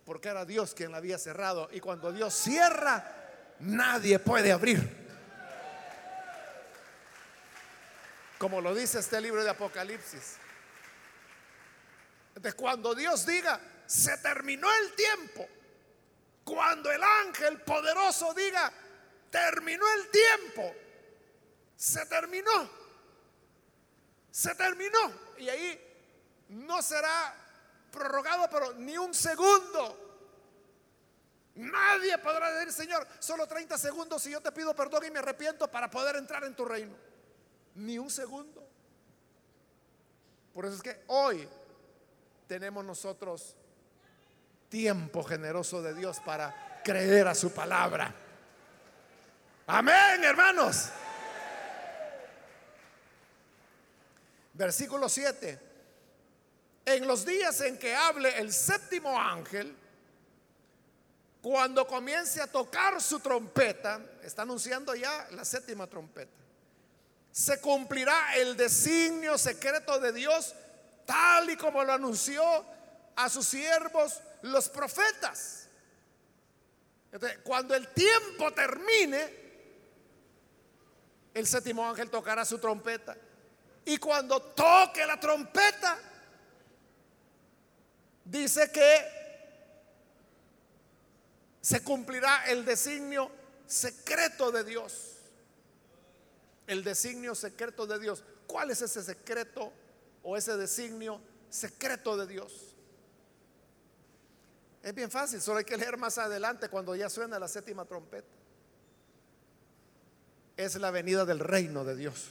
porque era Dios quien la había cerrado. Y cuando Dios cierra, nadie puede abrir. como lo dice este libro de Apocalipsis. De cuando Dios diga, se terminó el tiempo, cuando el ángel poderoso diga, terminó el tiempo, se terminó, se terminó. Y ahí no será prorrogado, pero ni un segundo. Nadie podrá decir, Señor, solo 30 segundos y yo te pido perdón y me arrepiento para poder entrar en tu reino. Ni un segundo. Por eso es que hoy tenemos nosotros tiempo generoso de Dios para creer a su palabra. Amén, hermanos. Versículo 7. En los días en que hable el séptimo ángel, cuando comience a tocar su trompeta, está anunciando ya la séptima trompeta, se cumplirá el designio secreto de Dios, tal y como lo anunció a sus siervos los profetas. Entonces, cuando el tiempo termine, el séptimo ángel tocará su trompeta. Y cuando toque la trompeta, dice que se cumplirá el designio secreto de Dios. El designio secreto de Dios. ¿Cuál es ese secreto o ese designio secreto de Dios? Es bien fácil, solo hay que leer más adelante cuando ya suena la séptima trompeta. Es la venida del reino de Dios.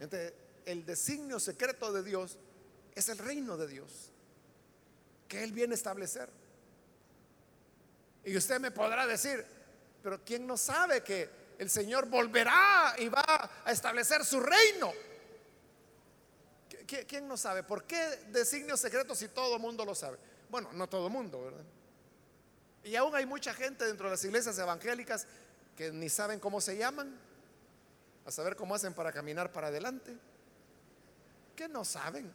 Entonces, el designio secreto de Dios es el reino de Dios que Él viene a establecer. Y usted me podrá decir, pero ¿quién no sabe que el Señor volverá y va a establecer su reino? ¿Quién no sabe? ¿Por qué designio secreto si todo el mundo lo sabe? Bueno, no todo el mundo, ¿verdad? Y aún hay mucha gente dentro de las iglesias evangélicas que ni saben cómo se llaman, a saber cómo hacen para caminar para adelante, que no saben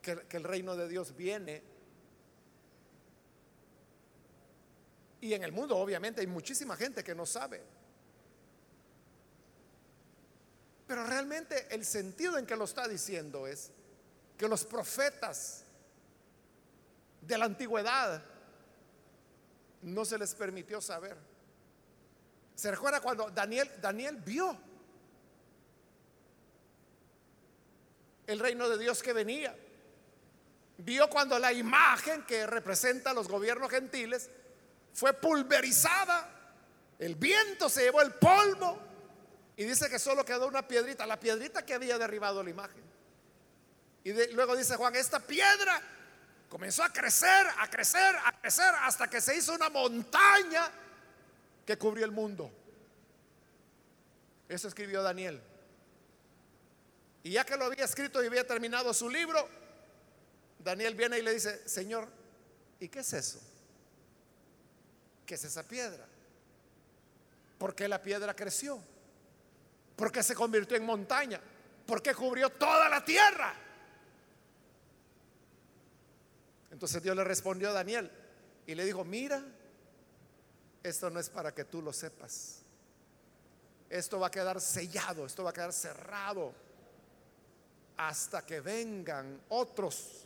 que el reino de Dios viene. Y en el mundo obviamente hay muchísima gente que no sabe. Pero realmente el sentido en que lo está diciendo es que los profetas de la antigüedad no se les permitió saber. ¿Se recuerda cuando Daniel vio el reino de Dios que venía? Vio cuando la imagen que representa los gobiernos gentiles fue pulverizada, el viento se llevó el polvo y dice que solo quedó una piedrita, la piedrita que había derribado la imagen. Y luego dice Juan, esta piedra comenzó a crecer, a crecer, a crecer hasta que se hizo una montaña que cubrió el mundo. Eso escribió Daniel. Y ya que lo había escrito y había terminado su libro, Daniel viene y le dice, Señor, ¿y qué es eso? ¿Qué es esa piedra? ¿Por qué la piedra creció? ¿Por qué se convirtió en montaña? ¿Por qué cubrió toda la tierra? Entonces Dios le respondió a Daniel y le dijo, mira, esto no es para que tú lo sepas. Esto va a quedar sellado, esto va a quedar cerrado hasta que vengan otros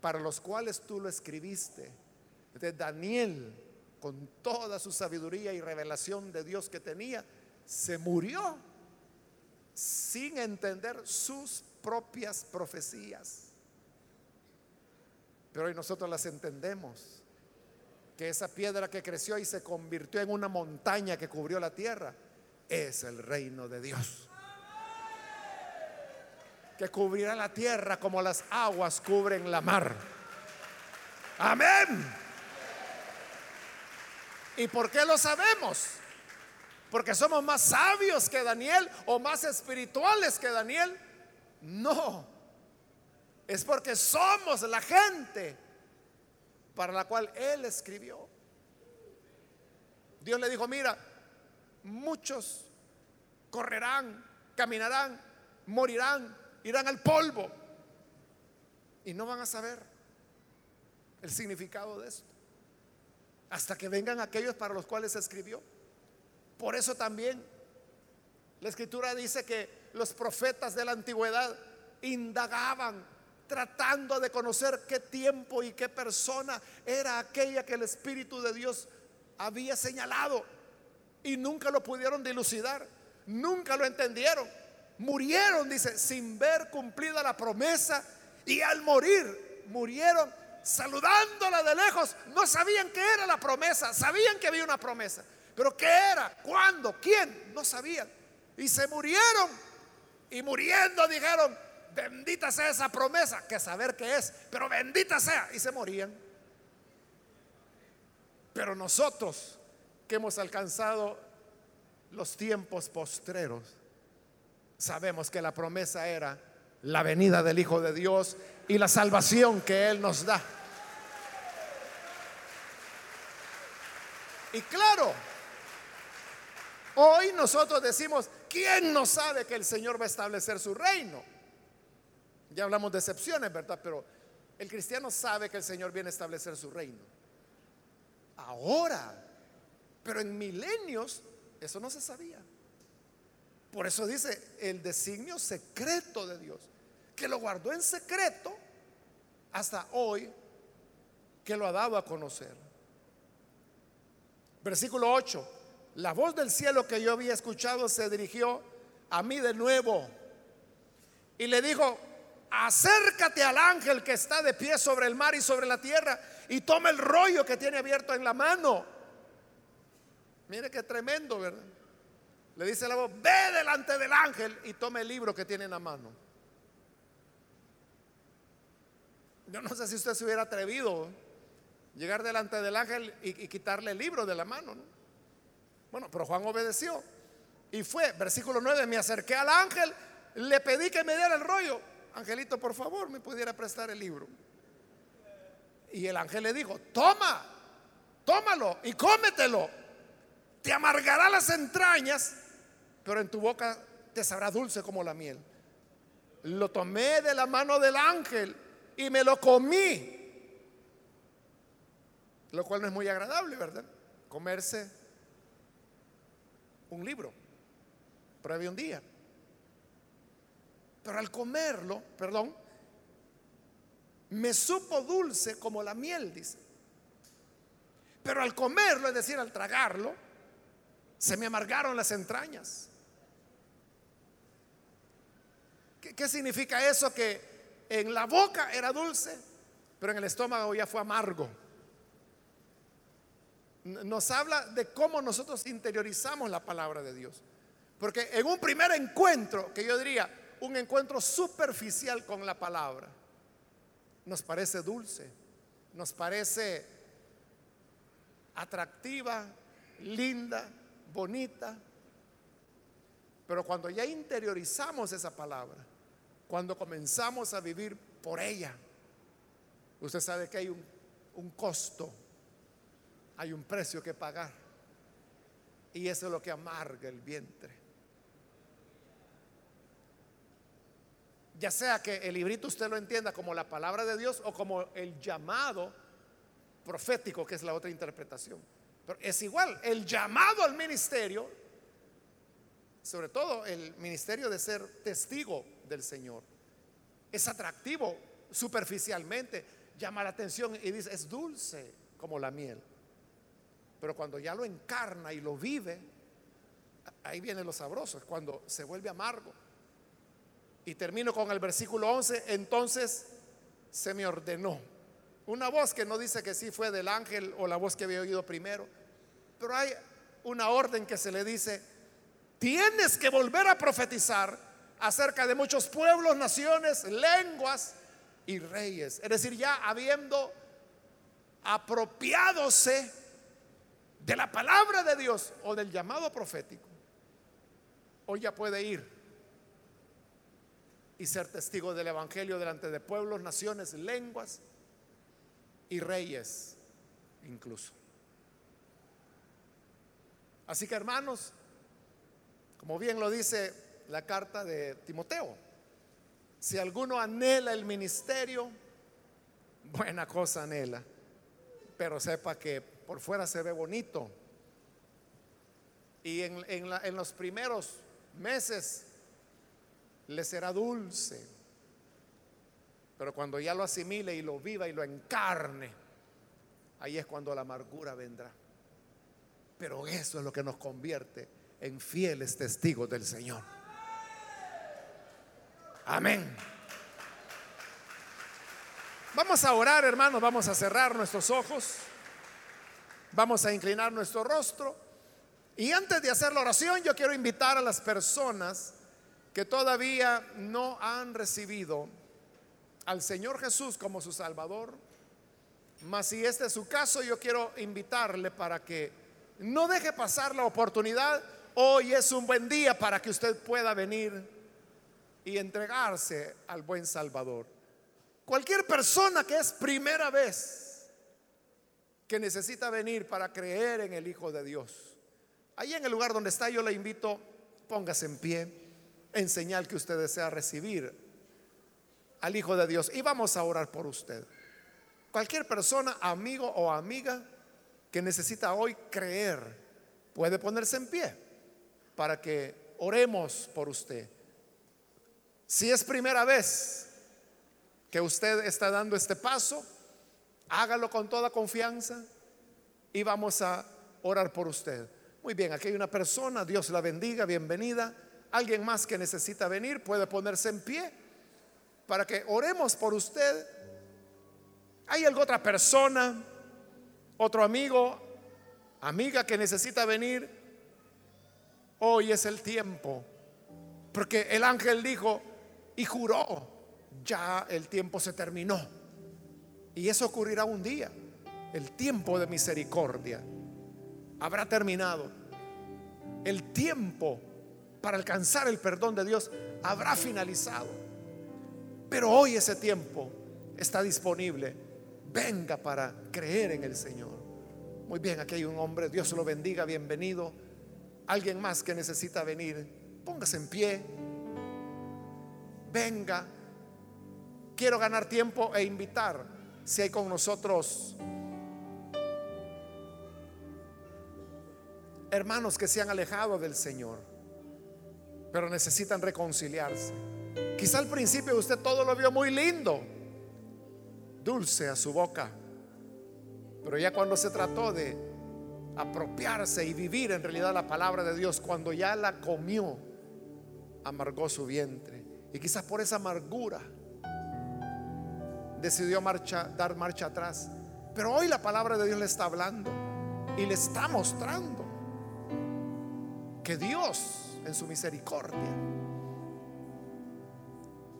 para los cuales tú lo escribiste. De Daniel, con toda su sabiduría y revelación de Dios que tenía, se murió sin entender sus propias profecías. Pero hoy nosotros las entendemos, que esa piedra que creció y se convirtió en una montaña que cubrió la tierra es el reino de Dios, que cubrirá la tierra como las aguas cubren la mar. Amén. ¿Y por qué lo sabemos? ¿Porque somos más sabios que Daniel o más espirituales que Daniel? No, es porque somos la gente para la cual él escribió. Dios le dijo, mira, muchos correrán, caminarán, morirán, irán al polvo y no van a saber el significado de esto hasta que vengan aquellos para los cuales escribió. Por eso también La Escritura dice que los profetas de la antigüedad indagaban tratando de conocer qué tiempo y qué persona era aquella que el Espíritu de Dios había señalado, y nunca lo pudieron dilucidar, nunca lo entendieron. Murieron, dice, sin ver cumplida la promesa, y al morir murieron saludándola de lejos. No sabían qué era la promesa, sabían que había una promesa, pero qué era, cuándo, quién, no sabían. Y se murieron, y muriendo dijeron: bendita sea esa promesa, que saber qué es, pero bendita sea, y se morían. Pero nosotros que hemos alcanzado los tiempos postreros, sabemos que la promesa era la venida del Hijo de Dios y la salvación que Él nos da. Y claro, hoy nosotros decimos: ¿quién no sabe que el Señor va a establecer su reino? Ya hablamos de excepciones, ¿verdad? Pero el cristiano sabe que el Señor viene a establecer su reino ahora, pero en milenios eso no se sabía. Por eso dice: el designio secreto de Dios, que lo guardó en secreto hasta hoy, que lo ha dado a conocer. Versículo 8: la voz del cielo que yo había escuchado se dirigió a mí de nuevo y le dijo: acércate al ángel que está de pie sobre el mar y sobre la tierra, y toma el rollo que tiene abierto en la mano. Mire qué tremendo, ¿verdad? Le dice la voz: ve delante del ángel y toma el libro que tiene en la mano. Yo no sé si usted se hubiera atrevido llegar delante del ángel y quitarle el libro de la mano, ¿no? Bueno, pero Juan obedeció y fue. Versículo 9: me acerqué al ángel, le pedí que me diera el rollo. Angelito, por favor, me pudiera prestar el libro. Y el ángel le dijo: toma, tómalo y cómetelo. Te amargará las entrañas, pero en tu boca te sabrá dulce como la miel. Lo tomé de la mano del ángel y me lo comí, lo cual no es muy agradable, ¿verdad? Comerse un libro, pruebe un día. Pero al comerlo, me supo dulce como la miel, dice. Pero al comerlo, es decir, al tragarlo, se me amargaron las entrañas. ¿Qué significa eso? Que en la boca era dulce, pero en el estómago ya fue amargo. Nos habla de cómo nosotros interiorizamos la palabra de Dios. Porque en un primer encuentro, que yo diría un encuentro superficial con la palabra, nos parece dulce, nos parece atractiva, linda, bonita. Pero cuando ya interiorizamos esa palabra, cuando comenzamos a vivir por ella, usted sabe que hay un costo, hay un precio que pagar, y eso es lo que amarga el vientre. Ya sea que el librito usted lo entienda como la palabra de Dios o como el llamado profético, que es la otra interpretación. Pero es igual, el llamado al ministerio, sobre todo el ministerio de ser testigo del Señor, es atractivo superficialmente, llama la atención y dice: es dulce como la miel. Pero cuando ya lo encarna y lo vive, ahí viene lo sabroso, es cuando se vuelve amargo. Y termino con el versículo 11: entonces se me ordenó. Una voz que no dice que sí fue del ángel o la voz que había oído primero, pero hay una orden que se le dice: tienes que volver a profetizar acerca de muchos pueblos, naciones, lenguas y reyes. Es decir, ya habiendo apropiadose de la palabra de Dios o del llamado profético, hoy ya puede ir y ser testigo del evangelio delante de pueblos, naciones, lenguas y reyes incluso. Así que, hermanos, como bien lo dice la carta de Timoteo, si alguno anhela el ministerio, buena cosa anhela, pero sepa que por fuera se ve bonito. Y en los primeros meses le será dulce, pero cuando ya lo asimile y lo viva y lo encarne, ahí es cuando la amargura vendrá. Pero eso es lo que nos convierte en fieles testigos del Señor. Amén. Vamos a orar, hermanos. Vamos a cerrar nuestros ojos, vamos a inclinar nuestro rostro. Y antes de hacer la oración, yo quiero invitar a las personas que todavía no han recibido al Señor Jesús como su Salvador. Mas si este es su caso, yo quiero invitarle para que no deje pasar la oportunidad. Hoy es un buen día para que usted pueda venir y entregarse al buen Salvador. Cualquier persona que es primera vez que necesita venir para creer en el Hijo de Dios, ahí en el lugar donde está, yo le invito, póngase en pie en señal que usted desea recibir al Hijo de Dios, y vamos a orar por usted. Cualquier persona, amigo o amiga, que necesita hoy creer, puede ponerse en pie para que oremos por usted. Si es primera vez que usted está dando este paso, hágalo con toda confianza y vamos a orar por usted. Muy bien, aquí hay una persona, Dios la bendiga, bienvenida. Alguien más que necesita venir puede ponerse en pie para que oremos por usted. Hay alguna otra persona, otro amigo, amiga que necesita venir. Hoy es el tiempo, porque el ángel dijo y juró, ya el tiempo se terminó. Y eso ocurrirá un día, el tiempo de misericordia habrá terminado. El tiempo para alcanzar el perdón de Dios habrá finalizado. Pero hoy ese tiempo está disponible. Venga para creer en el Señor. Muy bien, aquí hay un hombre, Dios lo bendiga, bienvenido. Alguien más que necesita venir, póngase en pie. Venga. Quiero ganar tiempo e invitar, si hay con nosotros hermanos que se han alejado del Señor, pero necesitan reconciliarse. Quizá al principio usted todo lo vio muy lindo, dulce a su boca, pero ya cuando se trató de apropiarse y vivir en realidad la palabra de Dios, cuando ya la comió, amargó su vientre. Y quizás por esa amargura decidió dar marcha atrás. Pero hoy la palabra de Dios le está hablando y le está mostrando que Dios en su misericordia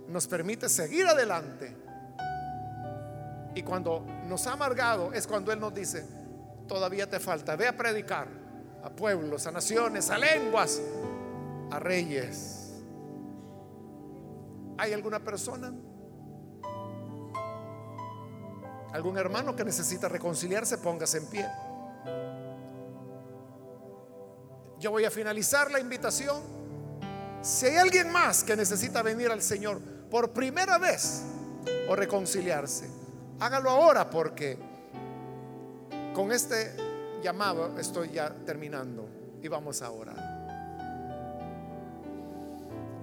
nos permite seguir adelante. Y cuando nos ha amargado es cuando Él nos dice, todavía te falta, ve a predicar a pueblos, a naciones, a lenguas, a reyes. ¿Hay alguna persona? ¿Algún hermano que necesita reconciliarse? Póngase en pie. Yo voy a finalizar la invitación. Si hay alguien más que necesita venir al Señor por primera vez o reconciliarse, hágalo ahora, porque con este llamado estoy ya terminando y vamos a orar.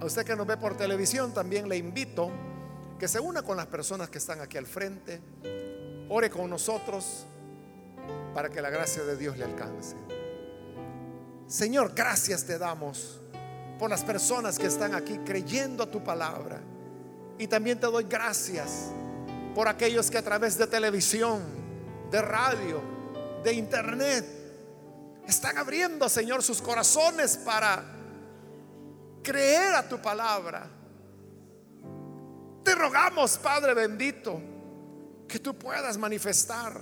A usted que nos ve por televisión, también le invito que se una con las personas que están aquí al frente, ore con nosotros para que la gracia de Dios le alcance. Señor, gracias te damos por las personas que están aquí creyendo a tu palabra, y también te doy gracias por aquellos que a través de televisión, de radio, de internet están abriendo, Señor, sus corazones para creer a tu palabra. Te rogamos, Padre bendito, que tú puedas manifestar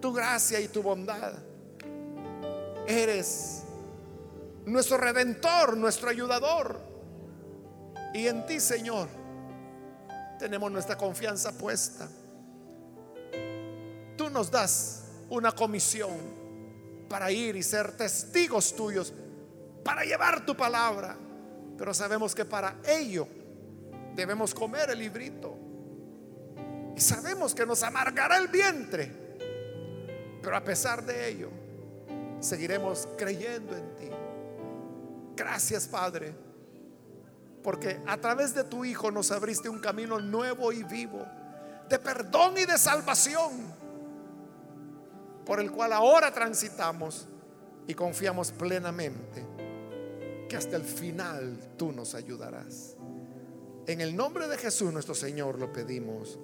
tu gracia y tu bondad. Eres nuestro redentor, nuestro ayudador, y en ti, Señor, tenemos nuestra confianza puesta. Tú nos das una comisión para ir y ser testigos tuyos, para llevar tu palabra, pero sabemos que para ello debemos comer el librito, y sabemos que nos amargará el vientre, pero a pesar de ello seguiremos creyendo en ti. Gracias, Padre, porque a través de tu Hijo nos abriste un camino nuevo y vivo de perdón y de salvación, por el cual ahora transitamos y confiamos plenamente que hasta el final tú nos ayudarás. En el nombre de Jesús nuestro Señor lo pedimos.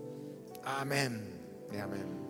Amén y amén.